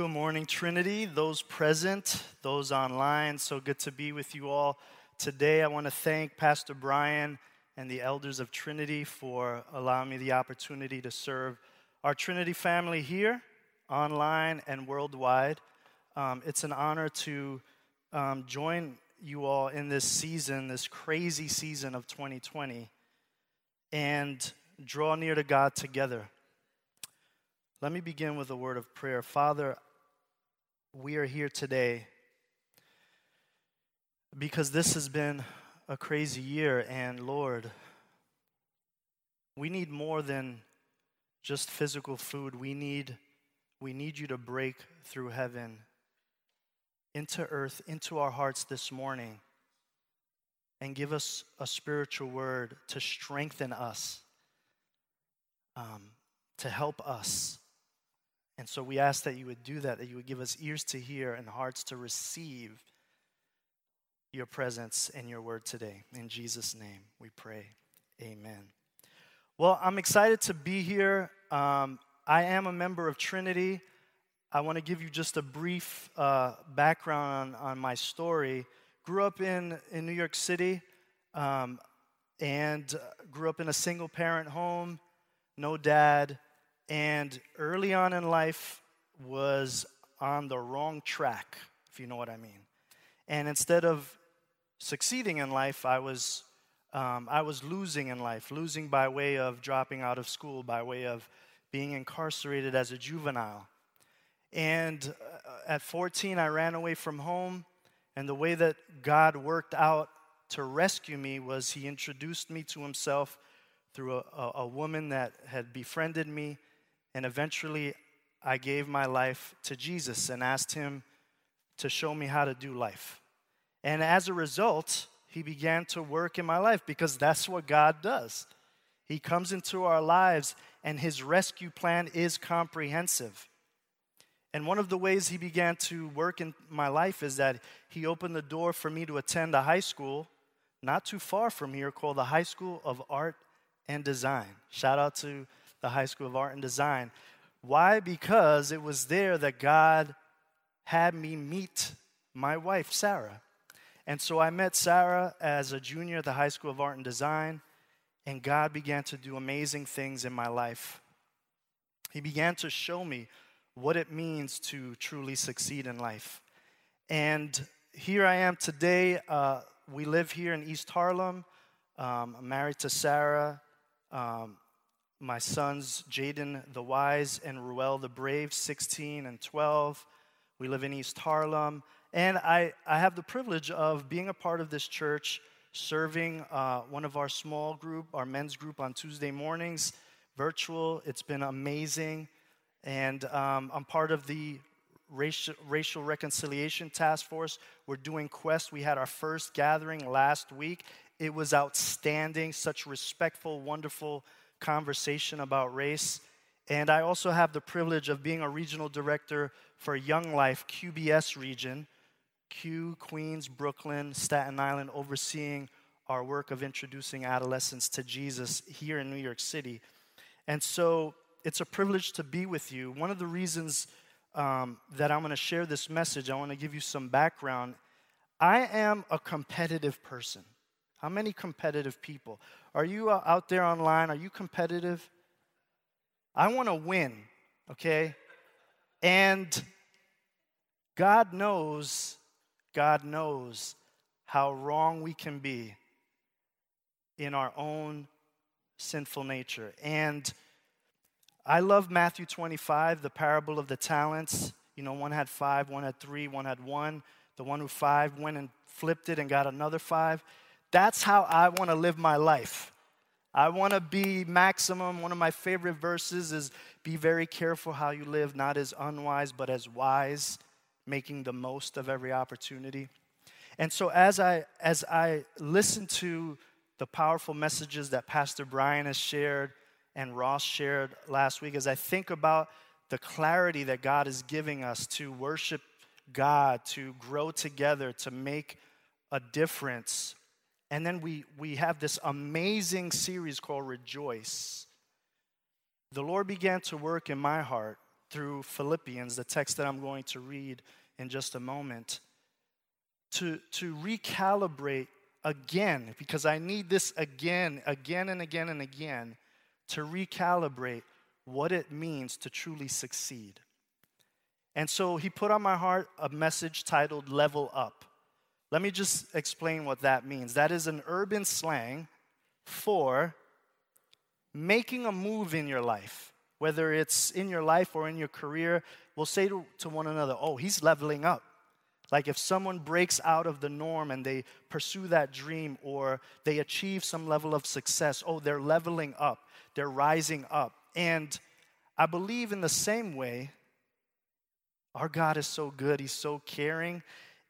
Good morning, Trinity, those present, those online. So good to be with you all today. I want to thank Pastor Brian and the elders of Trinity for allowing me the opportunity to serve our Trinity family here, online, and worldwide. It's an honor to join you all in this season, this crazy season of 2020, and draw near to God together. Let me begin with a word of prayer. Father, we are here today because this has been a crazy year, and Lord, we need more than just physical food. We need you to break through heaven, into earth, into our hearts this morning, and give us a spiritual word to strengthen us, to help us. And so we ask that you would do that you would give us ears to hear and hearts to receive your presence and your word today. In Jesus' name we pray, amen. Well, I'm excited to be here. I am a member of Trinity. I want to give you just a brief background on my story. Grew up in New York City, and grew up in a single-parent home, no dad. And early on in life was on the wrong track, if you know what I mean. And instead of succeeding in life, I was losing in life, losing by way of dropping out of school, by way of being incarcerated as a juvenile. And at 14, I ran away from home. And the way that God worked out to rescue me was He introduced me to Himself through a woman that had befriended me. And eventually, I gave my life to Jesus and asked Him to show me how to do life. And as a result, He began to work in my life, because that's what God does. He comes into our lives, and His rescue plan is comprehensive. And one of the ways He began to work in my life is that He opened the door for me to attend a high school not too far from here called the High School of Art and Design. Shout out to the High School of Art and Design. Why? Because it was there that God had me meet my wife, Sarah. And so I met Sarah as a junior at the High School of Art and Design, and God began to do amazing things in my life. He began to show me what it means to truly succeed in life. And here I am today. We live here in East Harlem. I'm married to Sarah. My sons, Jaden the Wise and Ruel the Brave, 16 and 12. We live in East Harlem. And I have the privilege of being a part of this church, serving one of our small group, our men's group on Tuesday mornings, virtual. It's been amazing. And I'm part of the Racial Reconciliation Task Force. We're doing Quest. We had our first gathering last week. It was outstanding, such respectful, wonderful conversation about race. And I also have the privilege of being a regional director for Young Life, QBS region, Q, Queens, Brooklyn, Staten Island, overseeing our work of introducing adolescents to Jesus here in New York City. And so it's a privilege to be with you. One of the reasons that I'm going to share this message, I want to give you some background. I am a competitive person. How many competitive people? Are you out there online? Are you competitive? I want to win, okay? And God knows how wrong we can be in our own sinful nature. And I love Matthew 25, the parable of the talents. You know, one had 5, one had 3, one had 1. The one who 5 went and flipped it and got another 5. That's how I want to live my life. I want to be maximum. One of my favorite verses is, be very careful how you live, not as unwise, but as wise, making the most of every opportunity. And so as I listen to the powerful messages that Pastor Brian has shared and Ross shared last week, as I think about the clarity that God is giving us to worship God, to grow together, to make a difference. And then we have this amazing series called Rejoice. The Lord began to work in my heart through Philippians, the text that I'm going to read in just a moment, to recalibrate again, because I need this again and again, to recalibrate what it means to truly succeed. And so he put on my heart a message titled Level Up. Let me just explain what that means. That is an urban slang for making a move in your life. Whether it's in your life or in your career, we'll say to one another, oh, he's leveling up. Like if someone breaks out of the norm and they pursue that dream or they achieve some level of success, oh, they're leveling up, they're rising up. And I believe in the same way, our God is so good, he's so caring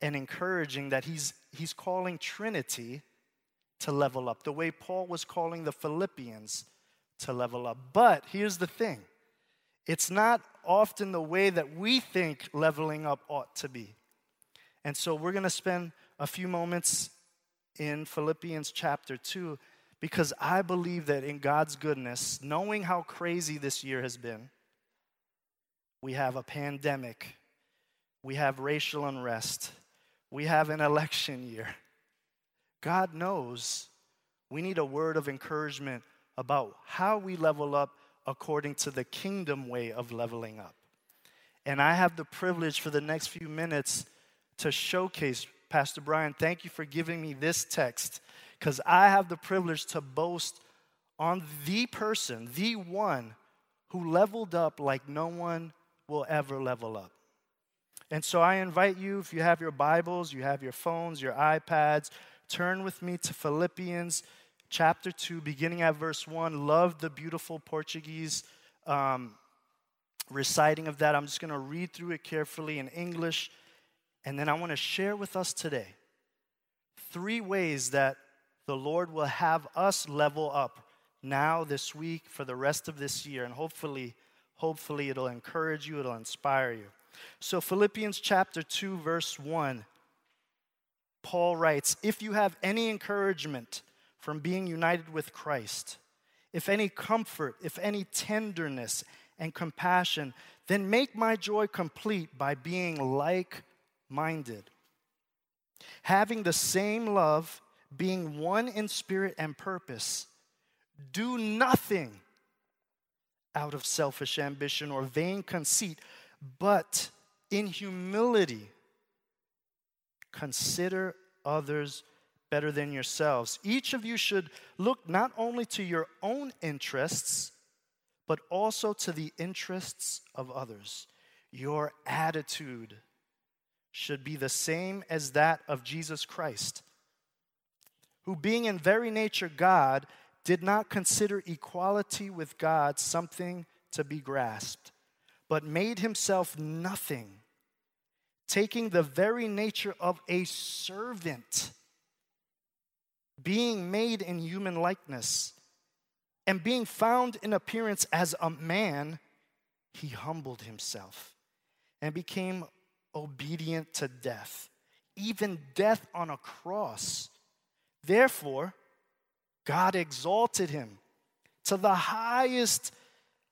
and encouraging that he's calling Trinity to level up, the way Paul was calling the Philippians to level up. But here's the thing, it's not often the way that we think leveling up ought to be. And so we're going to spend a few moments in Philippians chapter 2 because I believe that in God's goodness, knowing how crazy this year has been, we have a pandemic, we have racial unrest, we have an election year. God knows we need a word of encouragement about how we level up according to the kingdom way of leveling up. And I have the privilege for the next few minutes to showcase, Pastor Brian, thank you for giving me this text, because I have the privilege to boast on the person, the one who leveled up like no one will ever level up. And so I invite you, if you have your Bibles, you have your phones, your iPads, turn with me to Philippians chapter 2, beginning at verse 1. Love the beautiful Portuguese reciting of that. I'm just going to read through it carefully in English, and then I want to share with us today 3 ways that the Lord will have us level up now, this week, for the rest of this year. And hopefully it'll encourage you, it'll inspire you. So Philippians chapter 2, verse 1, Paul writes, if you have any encouragement from being united with Christ, if any comfort, if any tenderness and compassion, then make my joy complete by being like-minded, having the same love, being one in spirit and purpose. Do nothing out of selfish ambition or vain conceit, but in humility, consider others better than yourselves. Each of you should look not only to your own interests, but also to the interests of others. Your attitude should be the same as that of Jesus Christ, who being in very nature God, did not consider equality with God something to be grasped, but made himself nothing, taking the very nature of a servant, being made in human likeness, and being found in appearance as a man, he humbled himself and became obedient to death, even death on a cross. Therefore, God exalted him to the highest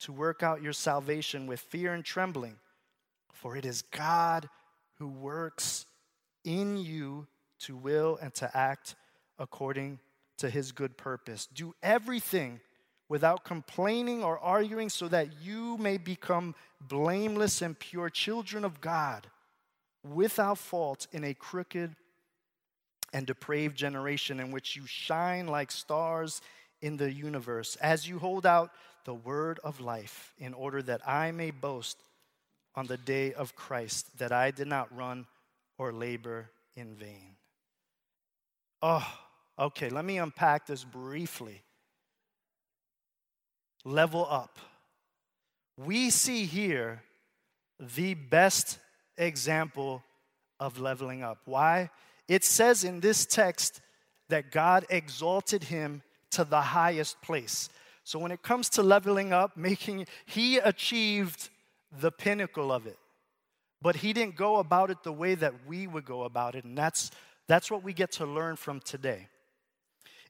to work out your salvation with fear and trembling, for it is God who works in you to will and to act according to his good purpose. Do everything without complaining or arguing, so that you may become blameless and pure children of God, without fault in a crooked and depraved generation, in which you shine like stars in the universe, as you hold out the word of life, in order that I may boast on the day of Christ that I did not run or labor in vain. Oh, okay, let me unpack this briefly. Level up. We see here the best example of leveling up. Why? It says in this text that God exalted him to the highest place. So when it comes to leveling up, he achieved the pinnacle of it. But he didn't go about it the way that we would go about it. And that's what we get to learn from today.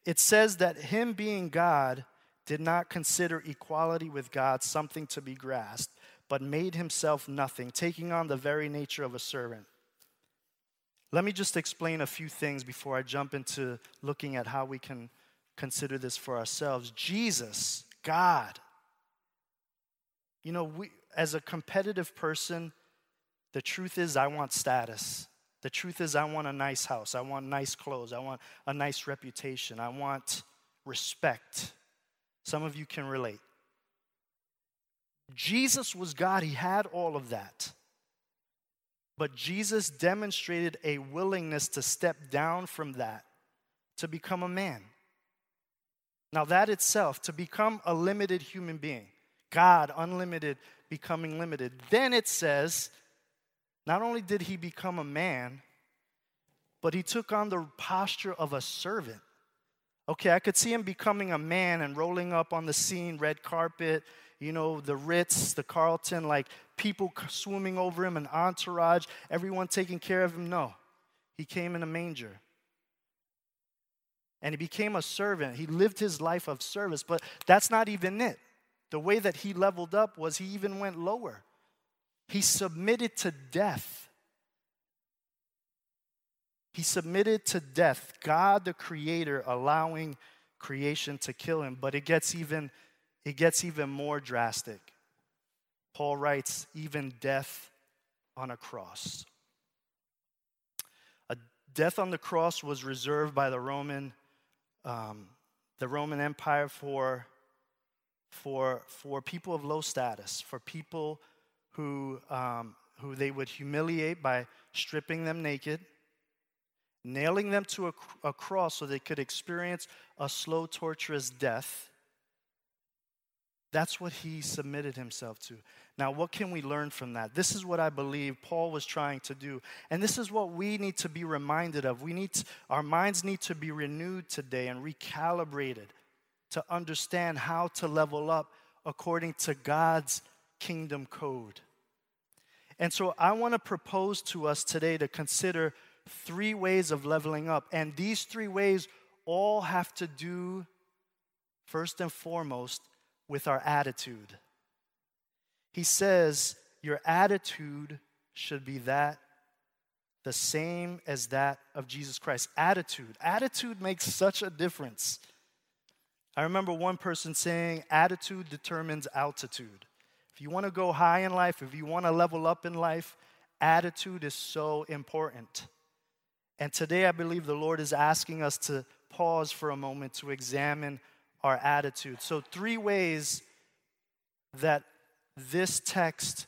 It says that him being God did not consider equality with God something to be grasped, but made himself nothing, taking on the very nature of a servant. Let me just explain a few things before I jump into looking at how we can consider this for ourselves. Jesus, God. You know, we as a competitive person, the truth is I want status. The truth is I want a nice house. I want nice clothes. I want a nice reputation. I want respect. Some of you can relate. Jesus was God. He had all of that. But Jesus demonstrated a willingness to step down from that, to become a man. Now that itself, to become a limited human being, God, unlimited, becoming limited. Then it says, not only did he become a man, but he took on the posture of a servant. Okay, I could see him becoming a man and rolling up on the scene, red carpet, you know, the Ritz, the Carlton, like people swimming over him, an entourage, everyone taking care of him. No, he came in a manger. And he became a servant. He lived his life of service, but that's not even it. The way that he leveled up was he even went lower. He submitted to death. He submitted to death. God, the creator, allowing creation to kill him. But it gets even more drastic. Paul writes, even death on a cross. A death on the cross was reserved by the Roman Empire for people of low status, for people who they would humiliate by stripping them naked, nailing them to a cross so they could experience a slow, torturous death. That's what he submitted himself to. Now, what can we learn from that? This is what I believe Paul was trying to do. And this is what we need to be reminded of. Our minds need to be renewed today and recalibrated to understand how to level up according to God's kingdom code. And so I want to propose to us today to consider three ways of leveling up. And these three ways all have to do, first and foremost, with our attitude. He says, your attitude should be that the same as that of Jesus Christ. Attitude. Attitude makes such a difference. I remember one person saying, attitude determines altitude. If you want to go high in life, if you want to level up in life, attitude is so important. And today I believe the Lord is asking us to pause for a moment to examine our attitude. So three ways that this text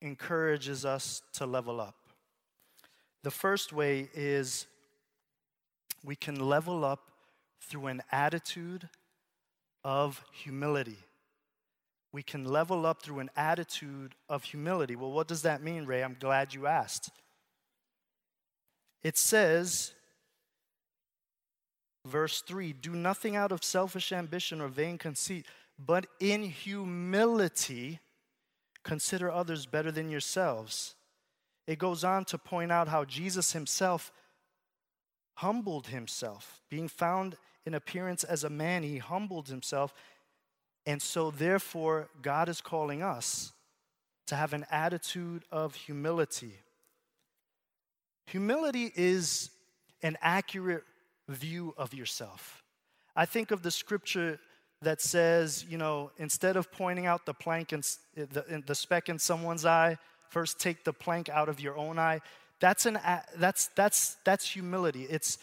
encourages us to level up. The first way is we can level up through an attitude of humility. We can level up through an attitude of humility. Well, what does that mean, Ray? I'm glad you asked. It says, verse 3, do nothing out of selfish ambition or vain conceit, but in humility consider others better than yourselves. It goes on to point out how Jesus himself humbled himself. Being found in appearance as a man, he humbled himself. And so, therefore, God is calling us to have an attitude of humility. Humility is an accurate view of yourself. I think of the scripture that says, you know, instead of pointing out the plank and the speck in someone's eye, first take the plank out of your own eye. That's humility. It's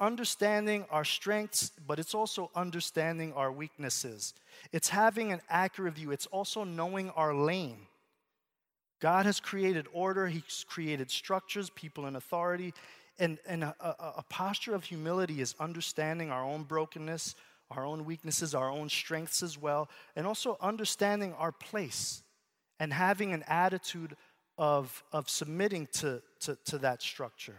understanding our strengths, but it's also understanding our weaknesses. It's having an accurate view. It's also knowing our lane. God has created order. He's created structures, people in authority. And a posture of humility is understanding our own brokenness, our own weaknesses, our own strengths as well, and also understanding our place and having an attitude of submitting to that structure.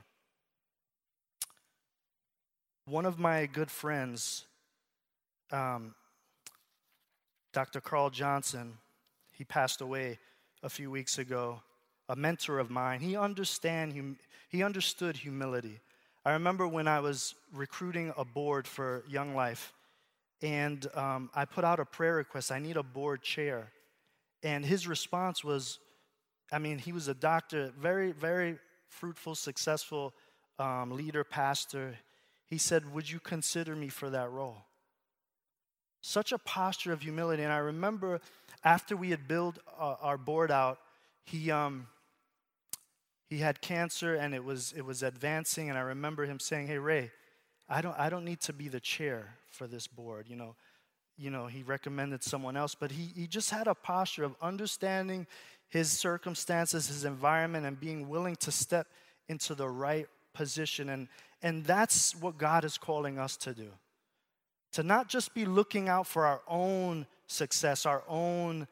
One of my good friends, Dr. Carl Johnson, he passed away a few weeks ago, a mentor of mine. He understood humility. I remember when I was recruiting a board for Young Life, and I put out a prayer request, I need a board chair. And his response was, I mean, he was a doctor, very, very fruitful, successful leader, pastor. He said, would you consider me for that role? Such a posture of humility. And I remember after we had built our board out, he had cancer and it was advancing. And I remember him saying, hey, Ray, I don't need to be the chair for this board. You know, he recommended someone else, but he just had a posture of understanding his circumstances, his environment, and being willing to step into the right position. And that's what God is calling us to do. To not just be looking out for our own success, our own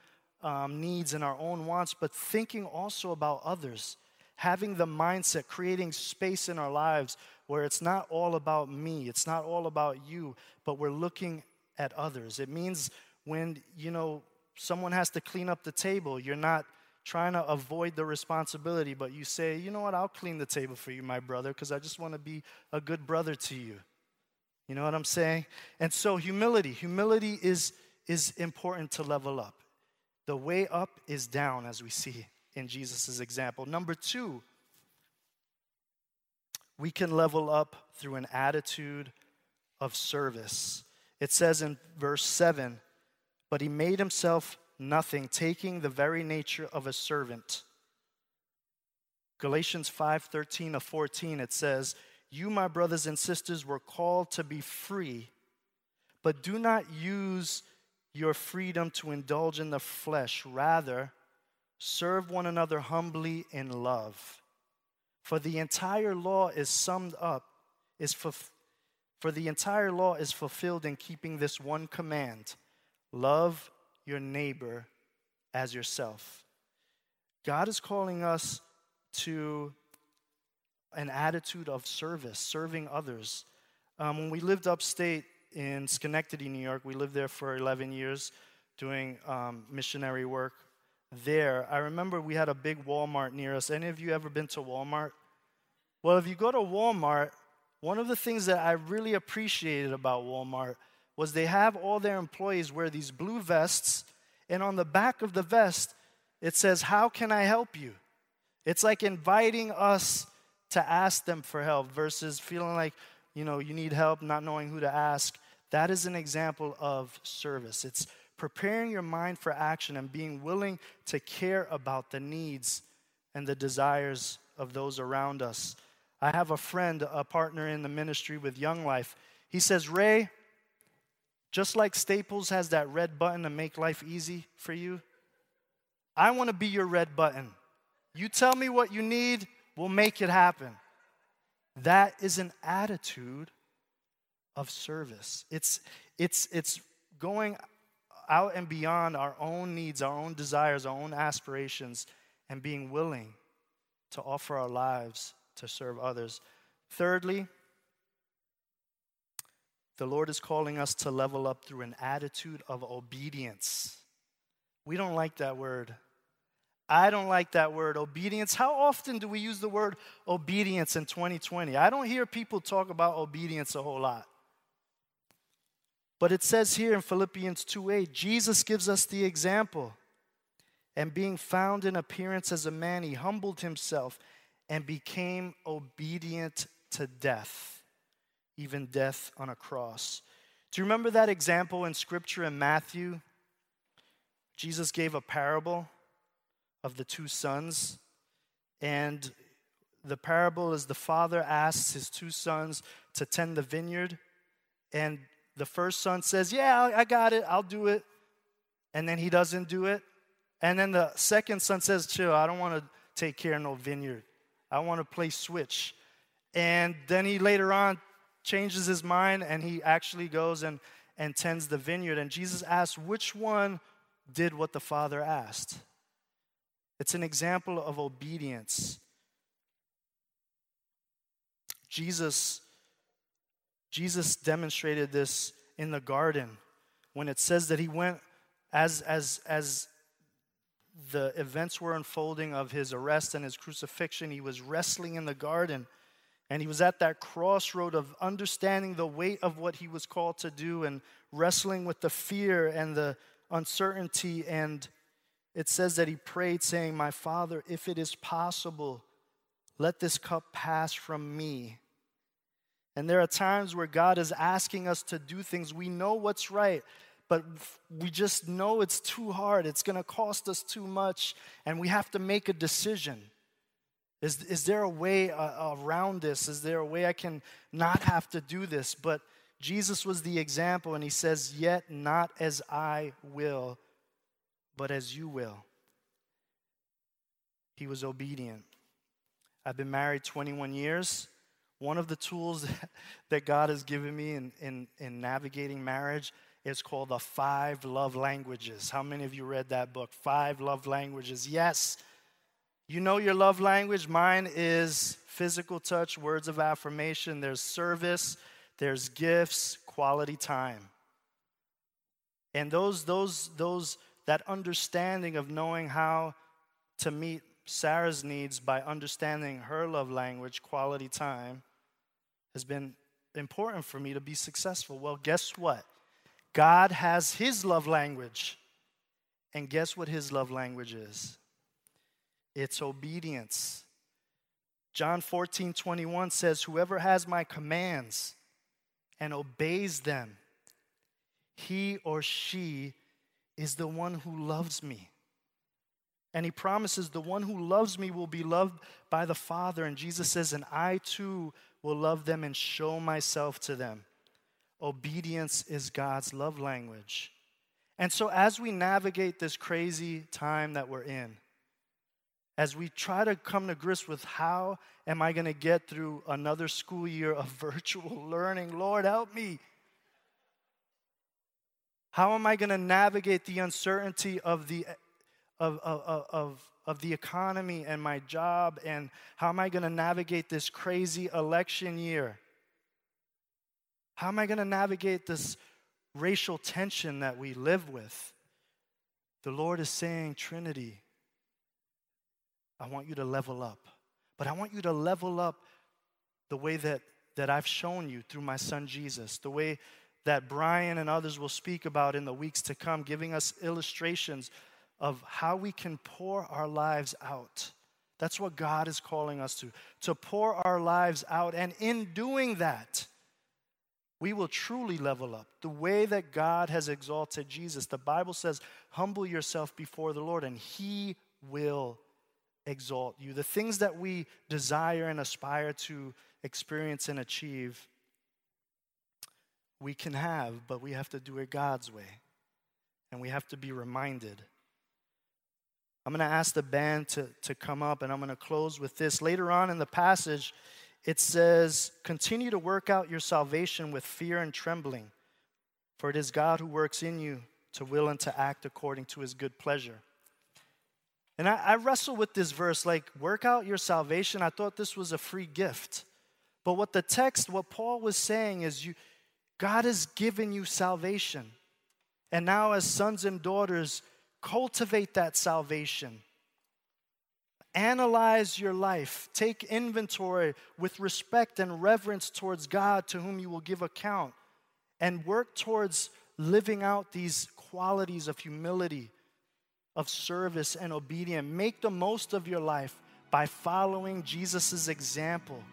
needs and our own wants, but thinking also about others. Having the mindset, creating space in our lives where it's not all about me, it's not all about you, but we're looking at others. It means when, you know, someone has to clean up the table, you're not trying to avoid the responsibility, but you say, you know what, I'll clean the table for you, my brother, because I just want to be a good brother to you. You know what I'm saying? And so humility is important to level up. The way up is down, as we see in Jesus' example. Number two, we can level up through an attitude of service. It says in verse 7, but he made himself nothing, taking the very nature of a servant. Galatians 5:13-14, it says, you, my brothers and sisters, were called to be free, but do not use your freedom to indulge in the flesh. Rather, serve one another humbly in love. For the entire law is fulfilled in keeping this one command: love your neighbor as yourself. God is calling us to an attitude of service, serving others. When we lived upstate in Schenectady, New York, we lived there for 11 years doing missionary work there. I remember we had a big Walmart near us. Any of you ever been to Walmart? Well, if you go to Walmart, one of the things that I really appreciated about Walmart was they have all their employees wear these blue vests, and on the back of the vest, it says, how can I help you? It's like inviting us to ask them for help versus feeling like, you know, you need help, not knowing who to ask. That is an example of service. It's preparing your mind for action and being willing to care about the needs and the desires of those around us. I have a friend, a partner in the ministry with Young Life. He says, Ray, just like Staples has that red button to make life easy for you, I want to be your red button. You tell me what you need, we'll make it happen. That is an attitude of service. It's going out and beyond our own needs, our own desires, our own aspirations, and being willing to offer our lives to serve others. Thirdly, the Lord is calling us to level up through an attitude of obedience. We don't like that word. I don't like that word, obedience. How often do we use the word obedience in 2020? I don't hear people talk about obedience a whole lot. But it says here in Philippians 2:8, Jesus gives us the example. And being found in appearance as a man, he humbled himself and became obedient to death, even death on a cross. Do you remember that example in Scripture in Matthew? Jesus gave a parable of the two sons. And the parable is the father asks his two sons to tend the vineyard. And the first son says, yeah, I got it, I'll do it. And then he doesn't do it. And then the second son says, chill, I don't want to take care of no vineyard. I want to play Switch. And then he later on changes his mind and he actually goes and tends the vineyard. And Jesus asks, which one did what the father asked? It's an example of obedience. Jesus demonstrated this in the garden when it says that he went as the events were unfolding of his arrest and his crucifixion. He was wrestling in the garden, and he was at that crossroad of understanding the weight of what he was called to do and wrestling with the fear and the uncertainty. And it says that he prayed, saying, "My Father, if it is possible, let this cup pass from me." And there are times where God is asking us to do things. We know what's right, but we just know it's too hard. It's going to cost us too much, and we have to make a decision. Is there a way around this? Is there a way I can not have to do this? But Jesus was the example, and he says, "Yet not as I will, but as you will." He was obedient. I've been married 21 years. One of the tools that God has given me in navigating marriage is called the 5 Love Languages. How many of you read that book? 5 Love Languages. Yes. You know your love language. Mine is physical touch, words of affirmation. There's service, there's gifts, quality time. And that understanding of knowing how to meet Sarah's needs by understanding her love language, quality time, has been important for me to be successful. Well, guess what? God has his love language. And guess what his love language is? It's obedience. John 14:21 says, "Whoever has my commands and obeys them, he or she is the one who loves me." And he promises the one who loves me will be loved by the Father. And Jesus says, "And I too will love them and show myself to them." Obedience is God's love language. And so as we navigate this crazy time that we're in, as we try to come to grips with how am I going to get through another school year of virtual learning, Lord, help me. How am I going to navigate the uncertainty of the economy and my job? And how am I going to navigate this crazy election year? How am I going to navigate this racial tension that we live with? The Lord is saying, Trinity, I want you to level up. But I want you to level up the way that I've shown you through my son Jesus, the way that Brian and others will speak about in the weeks to come, giving us illustrations of how we can pour our lives out. That's what God is calling us to pour our lives out. And in doing that, we will truly level up the way that God has exalted Jesus. The Bible says, humble yourself before the Lord, and he will exalt you. The things that we desire and aspire to experience and achieve, we can have, but we have to do it God's way. And we have to be reminded. I'm going to ask the band to come up, and I'm going to close with this. Later on in the passage, it says, "Continue to work out your salvation with fear and trembling, for it is God who works in you to will and to act according to his good pleasure." And I wrestle with this verse, like, work out your salvation. I thought this was a free gift. But what Paul was saying is, God has given you salvation. And now as sons and daughters, cultivate that salvation. Analyze your life. Take inventory with respect and reverence towards God, to whom you will give account. And work towards living out these qualities of humility, of service, and obedience. Make the most of your life by following Jesus' example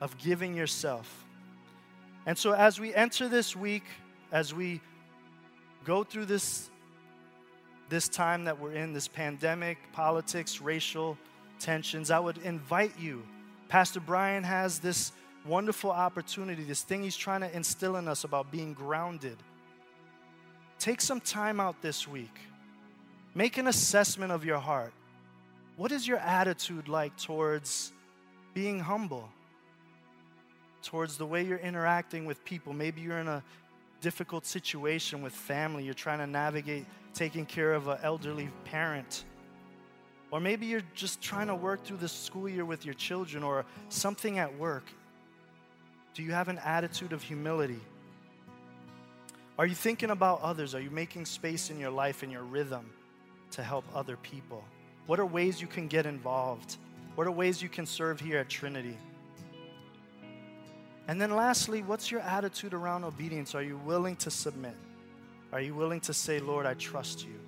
of giving yourself. And so as we enter this week, as we go through this time that we're in, this pandemic, politics, racial tensions, I would invite you. Pastor Brian has this wonderful opportunity, this thing he's trying to instill in us about being grounded. Take some time out this week. Make an assessment of your heart. What is your attitude like towards being humble, towards the way you're interacting with people? Maybe you're in a difficult situation with family. You're trying to navigate taking care of an elderly parent. Or maybe you're just trying to work through the school year with your children or something at work. Do you have an attitude of humility? Are you thinking about others? Are you making space in your life and your rhythm to help other people? What are ways you can get involved? What are ways you can serve here at Trinity? And then lastly, what's your attitude around obedience? Are you willing to submit? Are you willing to say, Lord, I trust you?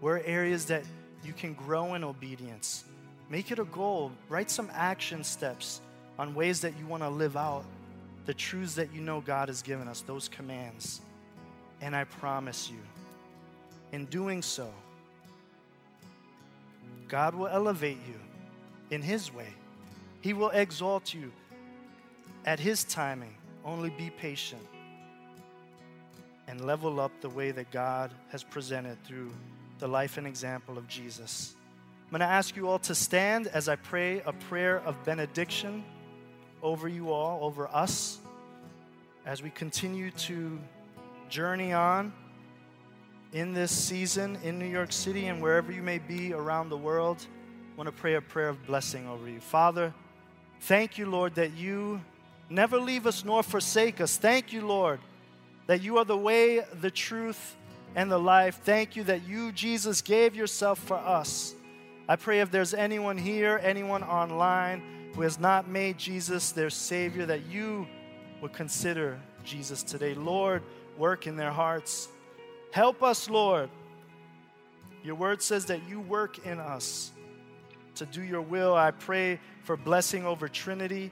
Where are areas that you can grow in obedience? Make it a goal. Write some action steps on ways that you want to live out the truths that you know God has given us, those commands. And I promise you, in doing so, God will elevate you in His way. He will exalt you at His timing. Only be patient and level up the way that God has presented through the life and example of Jesus. I'm going to ask you all to stand as I pray a prayer of benediction over you all, over us, as we continue to journey on in this season in New York City and wherever you may be around the world. I want to pray a prayer of blessing over you. Father, thank you, Lord, that you never leave us nor forsake us. Thank you, Lord, that you are the way, the truth, and the life. Thank you that you, Jesus, gave yourself for us. I pray if there's anyone here, anyone online who has not made Jesus their Savior, that you would consider Jesus today. Lord, work in their hearts. Help us, Lord. Your word says that you work in us to do your will. I pray for blessing over Trinity,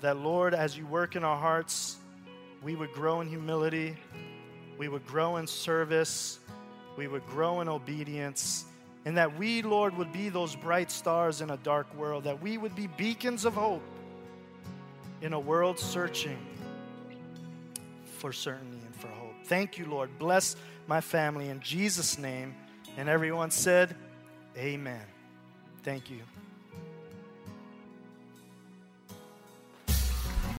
that, Lord, as you work in our hearts, we would grow in humility, we would grow in service, we would grow in obedience, and that we, Lord, would be those bright stars in a dark world, that we would be beacons of hope in a world searching for certainty and for hope. Thank you, Lord. Bless my family in Jesus' name. And everyone said, amen. Thank you.